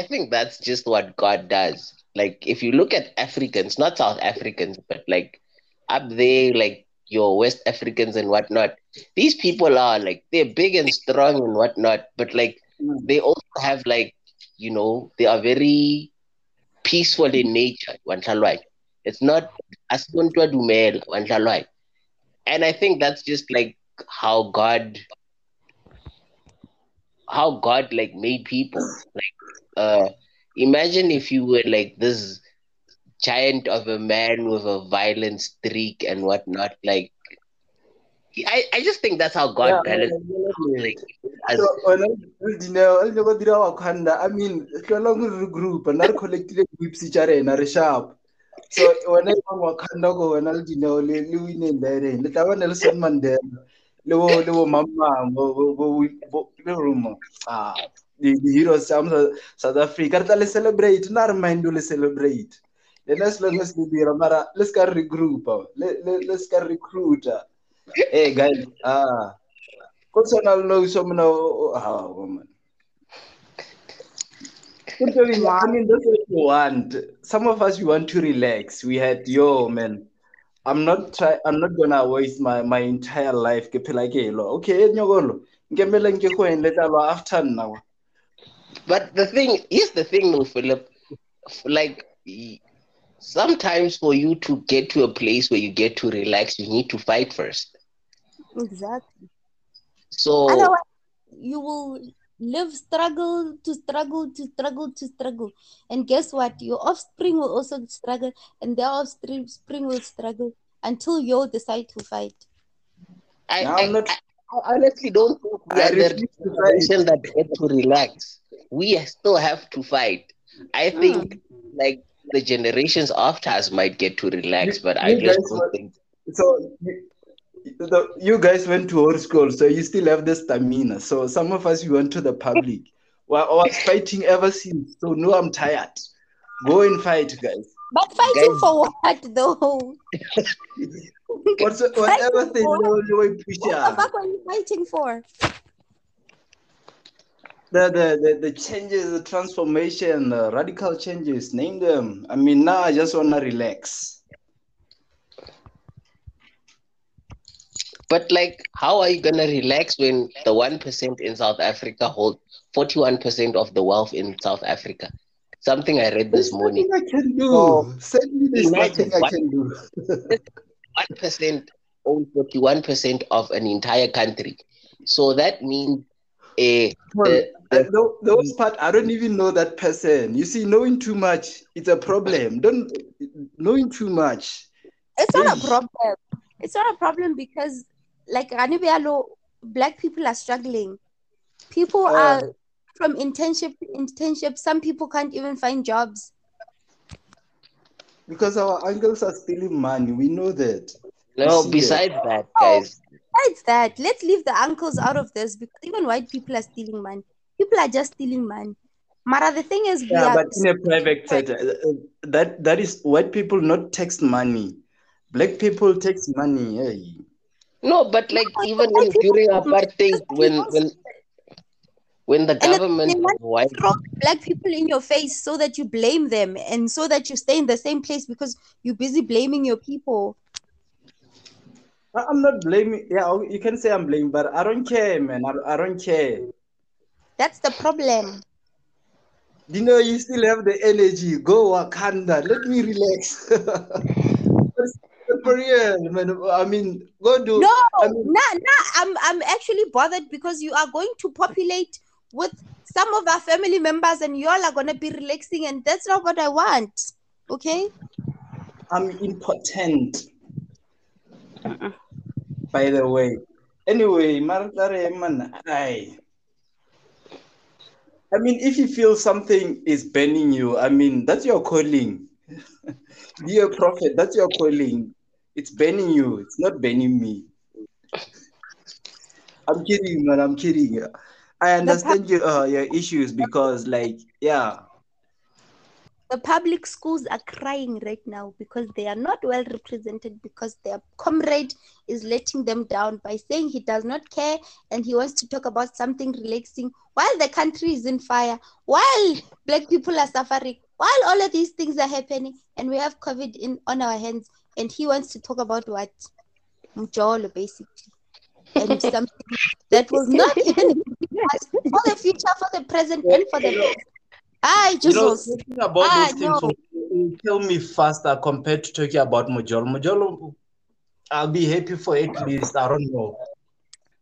think that's just what God does. Like, if you look at Africans, not South Africans, but like up there, like your West Africans and whatnot, these people are like, they're big and strong and whatnot, but like they also have like, they are very peaceful in nature. It's not Aswantwa Dumel. And I think that's just like how God like made people. Imagine if you were like this giant of a man with a violent streak and whatnot. Like, I just think that's how God balanced. I mean, group and collected groups each other and are sharp. So when I Wakanda go and I'll in there, let one else Mandela, Mamma. The heroes of South Africa, let's celebrate. Not mind, let's celebrate. Then as long as we be Ramara, let's go regroup. Let's go recruit. Hey guys, what's on all know some now? Woman, I mean, that's what you want. Some of us, we want to relax. We had man. I'm not gonna waste my entire life. Okay, after now. But here's the thing though, Philip, like sometimes for you to get to a place where you get to relax, you need to fight first. Exactly. So otherwise, you will live, struggle. And guess what? Your offspring will also struggle, and their offspring will struggle until you all decide to fight. I honestly don't think we are the generation that get to relax. We still have to fight. I think like the generations after us might get to relax, but I just don't think so. You guys went to old school, so you still have the stamina. So some of us, we went to the public. Well, I was fighting ever since, so no, I'm tired. Go and fight, guys. But fighting for what, though? Whatever thing you were pushing. What are you fighting for? The changes, the transformation, the radical changes, name them. I mean, now I just want to relax. But like, how are you going to relax when the 1% in South Africa hold 41% of the wealth in South Africa? Something I read this morning. I can do. Oh, send me this. Nothing I can do. 1% owns 41% of an entire country. So that means those part, I don't even know that person. You see, knowing too much, it's a problem. Knowing too much. It's not a problem. It's not a problem because, like, Black people are struggling. People are from internship to internship. Some people can't even find jobs. Because our uncles are stealing money. We know that. No, besides that, guys. Besides that, let's leave the uncles out of this because even white people are stealing money. People are just stealing money. Mara, the thing is... Yeah, but in a private sector. That is white people not tax money. Black people takes money. Hey. No, but like even during apartheid, when the government throw Black people in your face so that you blame them and so that you stay in the same place because you're busy blaming your people. I'm not blaming. Yeah, you can say I'm blaming, but I don't care, man. I don't care. That's the problem. Dineo, you still have the energy. Go Wakanda. Let me relax. For real, man. I mean, go do. No, I'm actually bothered because you are going to populate with some of our family members, and y'all are gonna be relaxing, and that's not what I want. Okay. I'm impotent. By the way, anyway, I mean, if you feel something is burning you, I mean, that's your calling. Be a prophet. That's your calling. It's banning you. It's not banning me. I'm kidding, man. I'm kidding. I understand your issues because, like, yeah. The public schools are crying right now because they are not well represented because their comrade is letting them down by saying he does not care and he wants to talk about something relaxing while the country is in fire, while Black people are suffering, while all of these things are happening and we have COVID on our hands. And he wants to talk about what? Mjolo, basically. And something that was not even for the future, for the present, and for the past. I just talking about these things will kill me faster compared to talking about Mjolo. Mjolo, I'll be happy for at least, I don't know.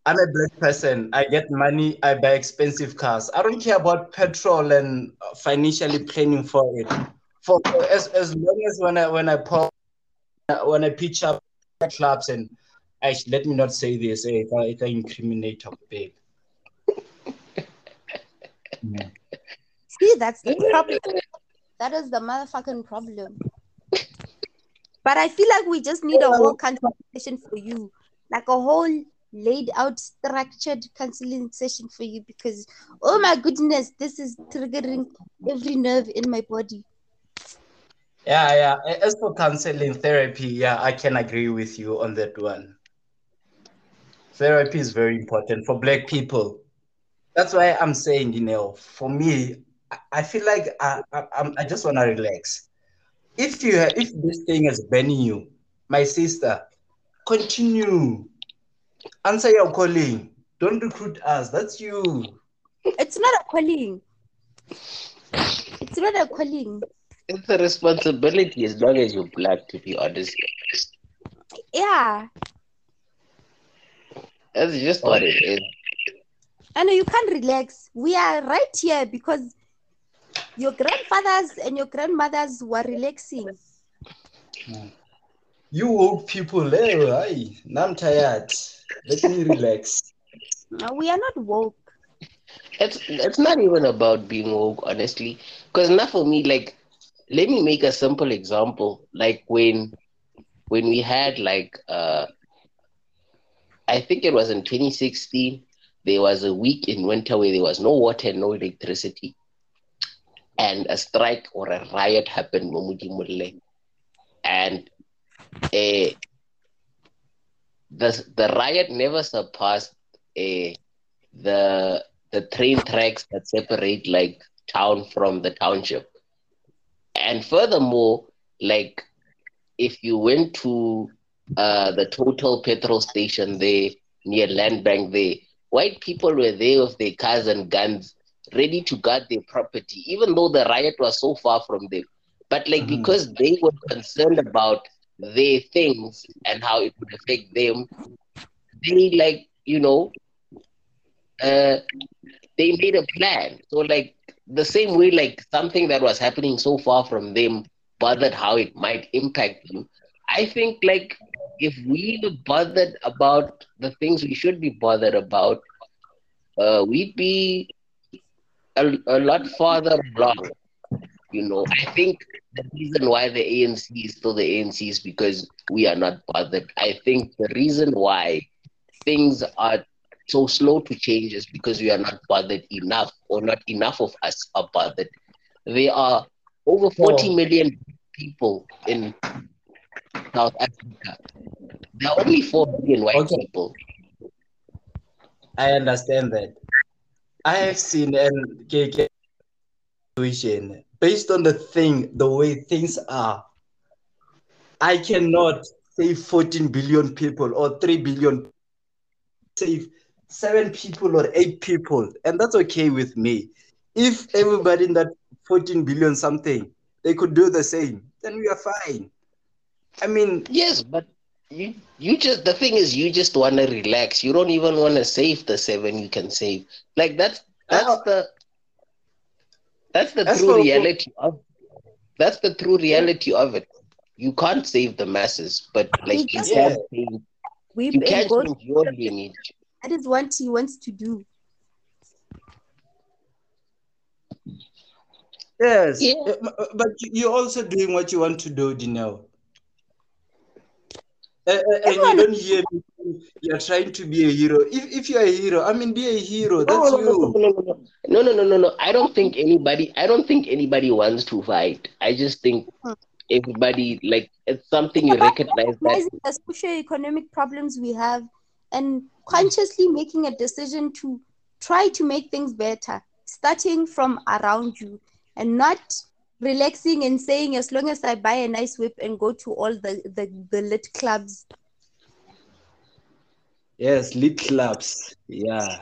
I'm a Black person. I get money. I buy expensive cars. I don't care about petrol and financially planning for it. For as long as when I pour. When I pitch up clubs and let me not say this, it's an incriminator, babe. Yeah. See, that's the problem. That is the motherfucking problem. But I feel like we just need a whole counseling session for you, like a whole laid out, structured counseling session for you because, oh my goodness, this is triggering every nerve in my body. Yeah. As for counseling therapy, yeah, I can agree with you on that one. Therapy is very important for Black people. That's why I'm saying, for me, I feel like I just want to relax. If this thing is burning you, my sister, continue. Answer your calling. Don't recruit us. That's you. It's not a calling. It's not a calling. It's a responsibility as long as you're Black, to be honest. Yeah. That's just what it is. And you can't relax. We are right here because your grandfathers and your grandmothers were relaxing. You old people, hey, I'm tired. Let me relax. No, we are not woke. It's not even about being woke, honestly. Because not for me, like, let me make a simple example. Like when we had like, I think it was in 2016, there was a week in winter where there was no water and no electricity. And a strike or a riot happened. And the riot never surpassed the train tracks that separate like town from the township. And furthermore, like if you went to the Total petrol station there near Land Bank there, white people were there with their cars and guns ready to guard their property, even though the riot was so far from them. But like because they were concerned about their things and how it would affect them, they like, you know, they made a plan. So like the same way, like something that was happening so far from them bothered how it might impact them. I think like if we were bothered about the things we should be bothered about, we'd be a lot farther along. You know, I think the reason why the ANC is still the ANC is because we are not bothered. I think the reason why things are so slow to change is because we are not bothered enough, or not enough of us are bothered. There are over 40 million people in South Africa. There are only 4 million white people. I understand that. I have seen an KK situation based on the way things are. I cannot save 14 billion people or 3 billion, save 7 people or 8 people, and that's okay with me. If everybody in that 14 billion something, they could do the same, then we are fine. I mean, yes, but you just, the thing is, you just want to relax. You don't even want to save the 7 you can save. Like that's the true reality of it. You can't save the masses, but like you can't save. You can't change your lineage. That is what he wants to do. Yes, yeah. But you're also doing what you want to do, Dineo. And you don't hear me. You're trying to be a hero. If you're a hero, I mean, be a hero. That's you. No. I don't think anybody wants to fight. I just think everybody, like, it's something you recognize. Recognizing the socio-economic problems we have and consciously making a decision to try to make things better, starting from around you and not relaxing and saying, as long as I buy a nice whip and go to all the lit clubs. Yes, lit clubs. Yeah.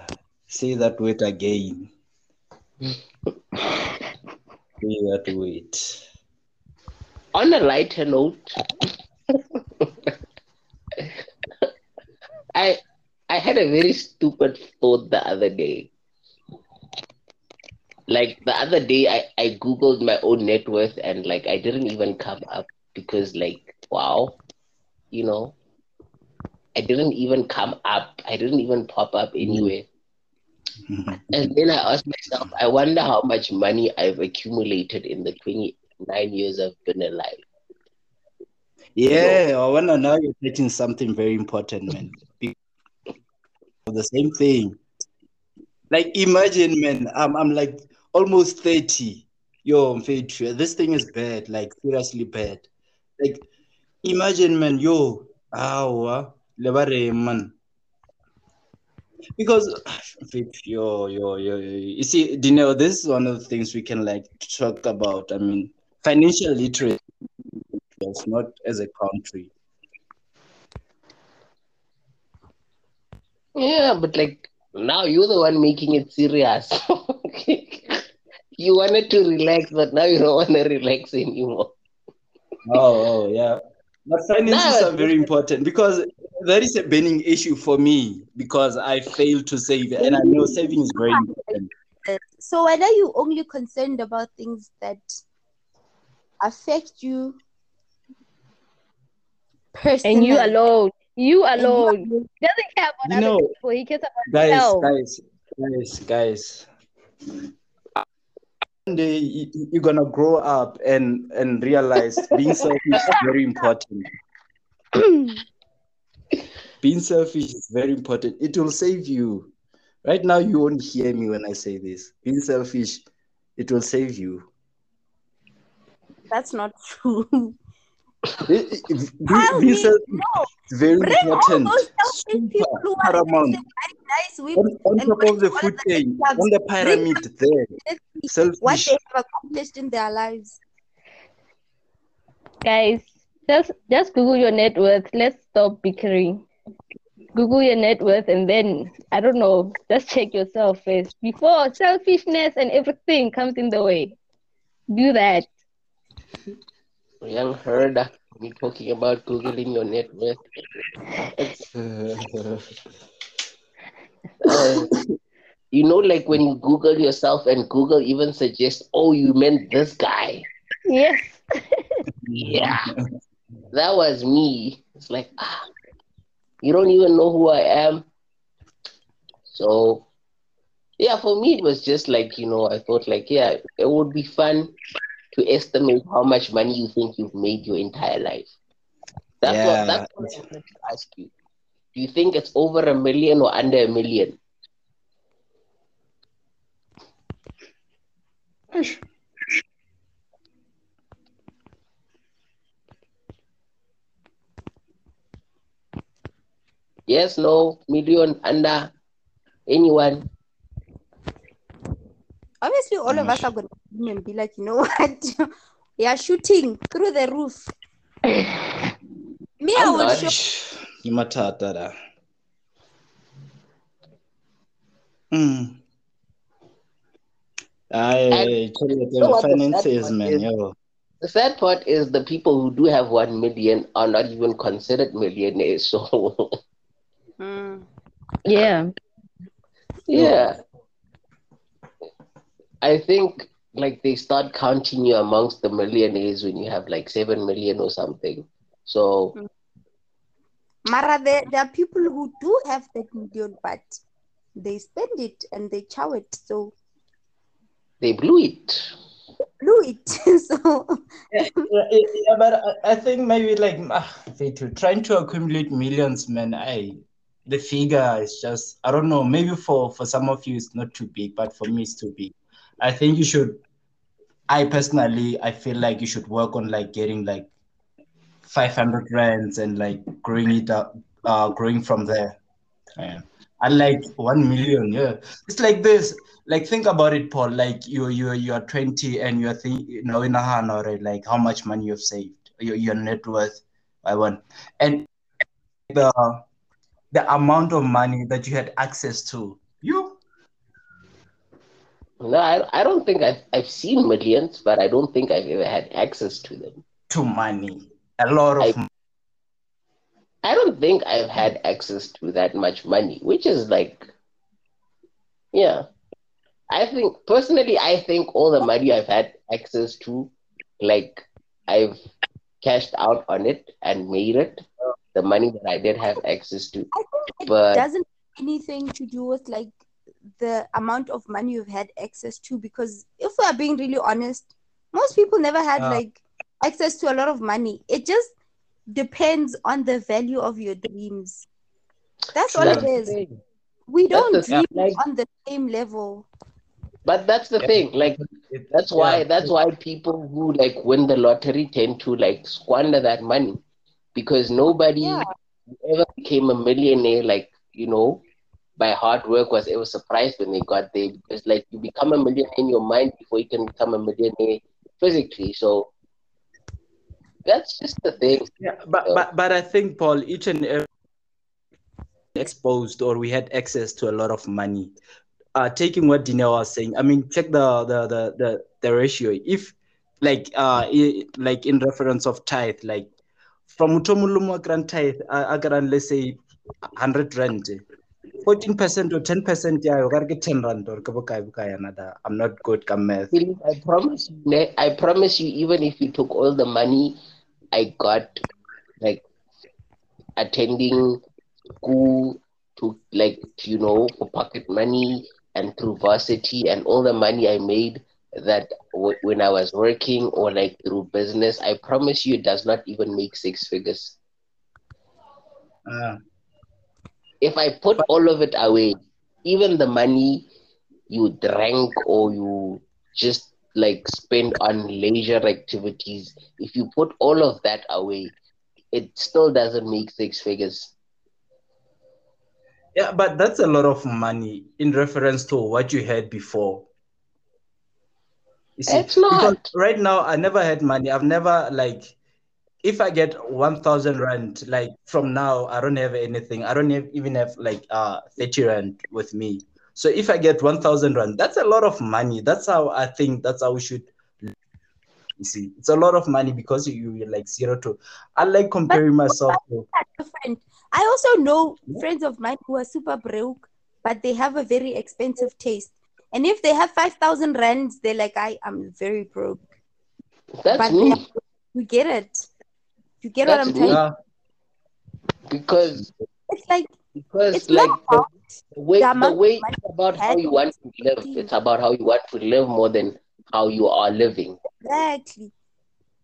Say that word again. Say that word. On a lighter note, I had a very stupid thought the other day. Like the other day, I Googled my own net worth and like I didn't even come up because like, wow, you know, I didn't even come up. I didn't even pop up anywhere. And then I asked myself, I wonder how much money I've accumulated in the 29 years I've been alive. Yeah, I wonder now you're getting something very important, man. The same thing. Like imagine, man, I'm like almost 30. Yo, this thing is bad, like seriously bad. Like imagine, man, yo, man. Because you see, Dineo, this is one of the things we can like talk about. I mean, financial literacy is not as a country. Yeah, but like now you're the one making it serious. You wanted to relax, but now you don't want to relax anymore. But finances are very important because that is a burning issue for me because I fail to save, and I know saving is very important. So, whether you only concerned about things that affect you personally, and you alone, he doesn't care about other people. He cares about himself. Guys. One day you're gonna grow up and realize being selfish is very important. Being selfish is very important. It will save you. Right now, you won't hear me when I say this. Being selfish, it will save you. That's not true. Being selfish is very important. Paramount. On top of the food chain, on the pyramid there. Selfish. What they have accomplished in their lives. Guys, just Google your net worth. Let's stop bickering. Google your net worth and then, I don't know, just check yourself first before selfishness and everything comes in the way. Do that. We haven't heard that we're talking about Googling your net worth. You know, like when you Google yourself and Google even suggests, oh, you meant this guy. Yes. Yeah. That was me. It's like, you don't even know who I am. So, yeah, for me, it was just like, you know, I thought like, yeah, it would be fun to estimate how much money you think you've made your entire life. That's what I wanted to ask you. Do you think it's over 1 million or under 1 million? Yes, no, million, under, anyone. Obviously, all of us are going to be like, you know what? They are shooting through the roof. Me, I will shoot. I tell you, the finances, man. The sad part is the people who do have 1 million are not even considered millionaires. So, yeah. I think like they start counting you amongst the millionaires when you have like 7 million or something. So, Mara, there are people who do have that million, but they spend it and they chow it. So. They blew it. So yeah, but I think maybe like they too trying to accumulate millions, man. The figure is just, I don't know. Maybe for some of you it's not too big, but for me it's too big. I think you should. I personally, I feel like you should work on like getting like 500 rands and like growing it up, growing from there. Yeah. And like 1 million, yeah. It's like this. Like think about it, Paul. Like you are 20 and you're thinking, you know, in a hand already, like how much money you've saved, your net worth, and the amount of money that you had access to. You? No, I don't think I've seen millions, but I don't think I've ever had access to them. To money, a lot of money. I don't think I've had access to that much money, which is like, yeah. I think all the money I've had access to, like I've cashed out on it and made it, the money that I did have access to. I think it doesn't have anything to do with like the amount of money you've had access to, because if we're being really honest, most people never had like access to a lot of money. It just depends on the value of your dreams. That's all it is. We don't dream on the same level. But that's the thing. Like that's why people who like win the lottery tend to like squander that money, because nobody ever became a millionaire, like, you know, by hard work was ever surprised when they got there, because like you become a millionaire in your mind before you can become a millionaire physically. So that's just the thing. Yeah, but I think, Paul, each and every exposed or we had access to a lot of money. Taking what Dineo was saying, I mean, check the ratio. If like in reference of tithe, like from Utomulumwa grant tithe, let's say 100 rand, 14% or 10%, yeah, you gotta get 10 rand or another. I'm not good at math. I promise you, even if you took all the money I got, like attending school to, like, you know, for pocket money and through varsity and all the money I made that when I was working or like through business, I promise you it does not even make six figures. If I put all of it away, even the money you drank or you just like spend on leisure activities, if you put all of that away, it still doesn't make six figures. Yeah, but that's a lot of money in reference to what you had before. You see, it's not. Because right now, I never had money. I've never, like, if I get 1,000 rand, like, from now, I don't have anything. I don't even have, like, 30 rand with me. So if I get 1,000 rand, that's a lot of money. That's how I think, that's how we should. You see, it's a lot of money because you're like zero to. I like comparing myself to. I also know friends of mine who are super broke, but they have a very expensive taste. And if they have 5,000 rands, they're like, I am very broke. That's but me. You get it. You get that's what I'm telling you. Because it's like, it's like the way it's about how you want to live. It's about how you want to live more than how you are living. Exactly.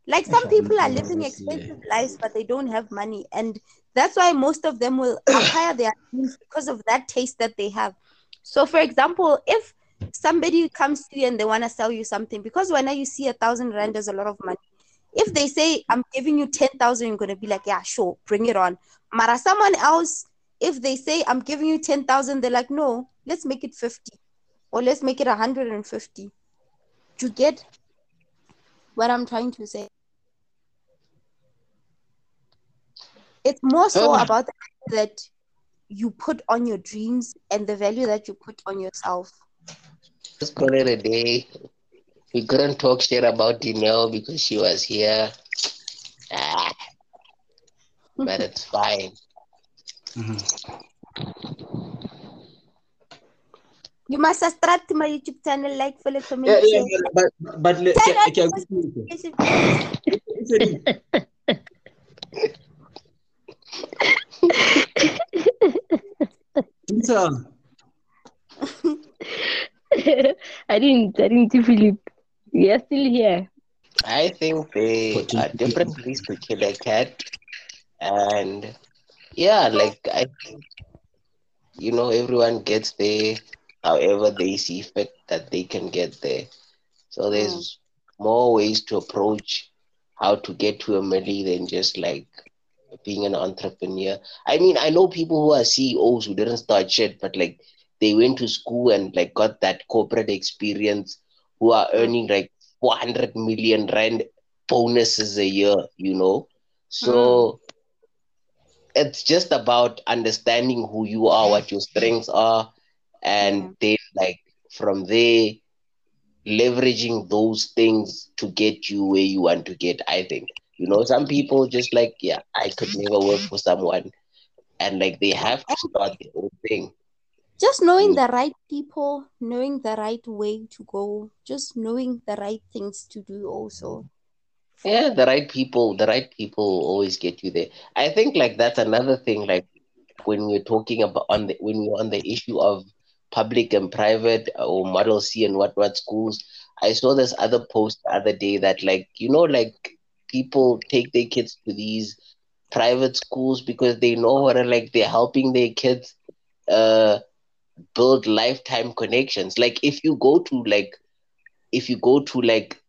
Like some people are living expensive lives, but they don't have money. And that's why most of them will acquire their dreams because of that taste that they have. So, for example, if somebody comes to you and they want to sell you something, because whenever you see 1,000 rand as a lot of money, if they say, I'm giving you 10,000, you're going to be like, yeah, sure, bring it on. Mara, someone else, if they say, I'm giving you 10,000, they're like, no, let's make it 50 or let's make it 150. You get what I'm trying to say? It's more so about the fact that you put on your dreams and the value that you put on yourself. Let's call it a day. We couldn't talk shit about Dineo because she was here. But it's fine. You must subscribe to my YouTube channel, like Philip. But let's I didn't see Philip. We are still here. I think they are different ways to kill a cat. And yeah, like I think, you know, everyone gets there however they see fit that they can get there. So there's more ways to approach how to get to a milli than just like being an entrepreneur. I mean, I know people who are CEOs who didn't start shit, but like they went to school and like got that corporate experience, who are earning like 400 million rand bonuses a year, you know? So it's just about understanding who you are, what your strengths are, and then like from there, leveraging those things to get you where you want to get, I think. You know, some people just like, yeah, I could never work for someone. And like they have to start their own thing. Just knowing the right people, knowing the right way to go, just knowing the right things to do also. Yeah, the right people always get you there. I think like that's another thing, like when we're talking about when we're on the issue of public and private or Model C and what schools, I saw this other post the other day that like, you know, like people take their kids to these private schools because they know what, like they're helping their kids build lifetime connections. Like if you go to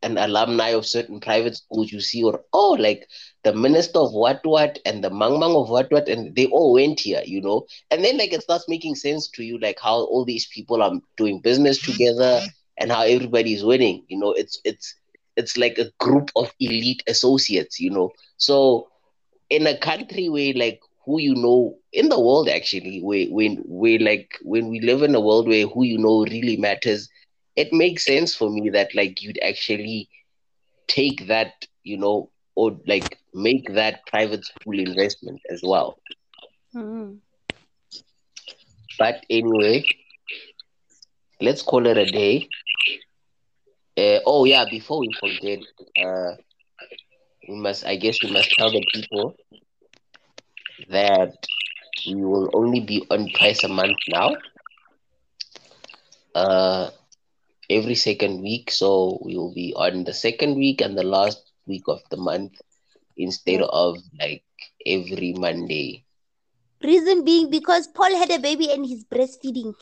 an alumni of certain private schools, you see like the minister of what and the mang of what, and they all went here, you know. And then like it starts making sense to you, like how all these people are doing business together and how everybody's winning, you know. It's like a group of elite associates, you know. So in a country where like who you know in the world, actually, when we live in a world where who you know really matters, it makes sense for me that like you'd actually take that, you know, or like make that private school investment as well. Mm-hmm. But anyway, let's call it a day. Before we forget, we must tell the people that we will only be on twice a month now, every second week. So we will be on the second week and the last week of the month instead of like every Monday. Reason being because Paul had a baby and he's breastfeeding.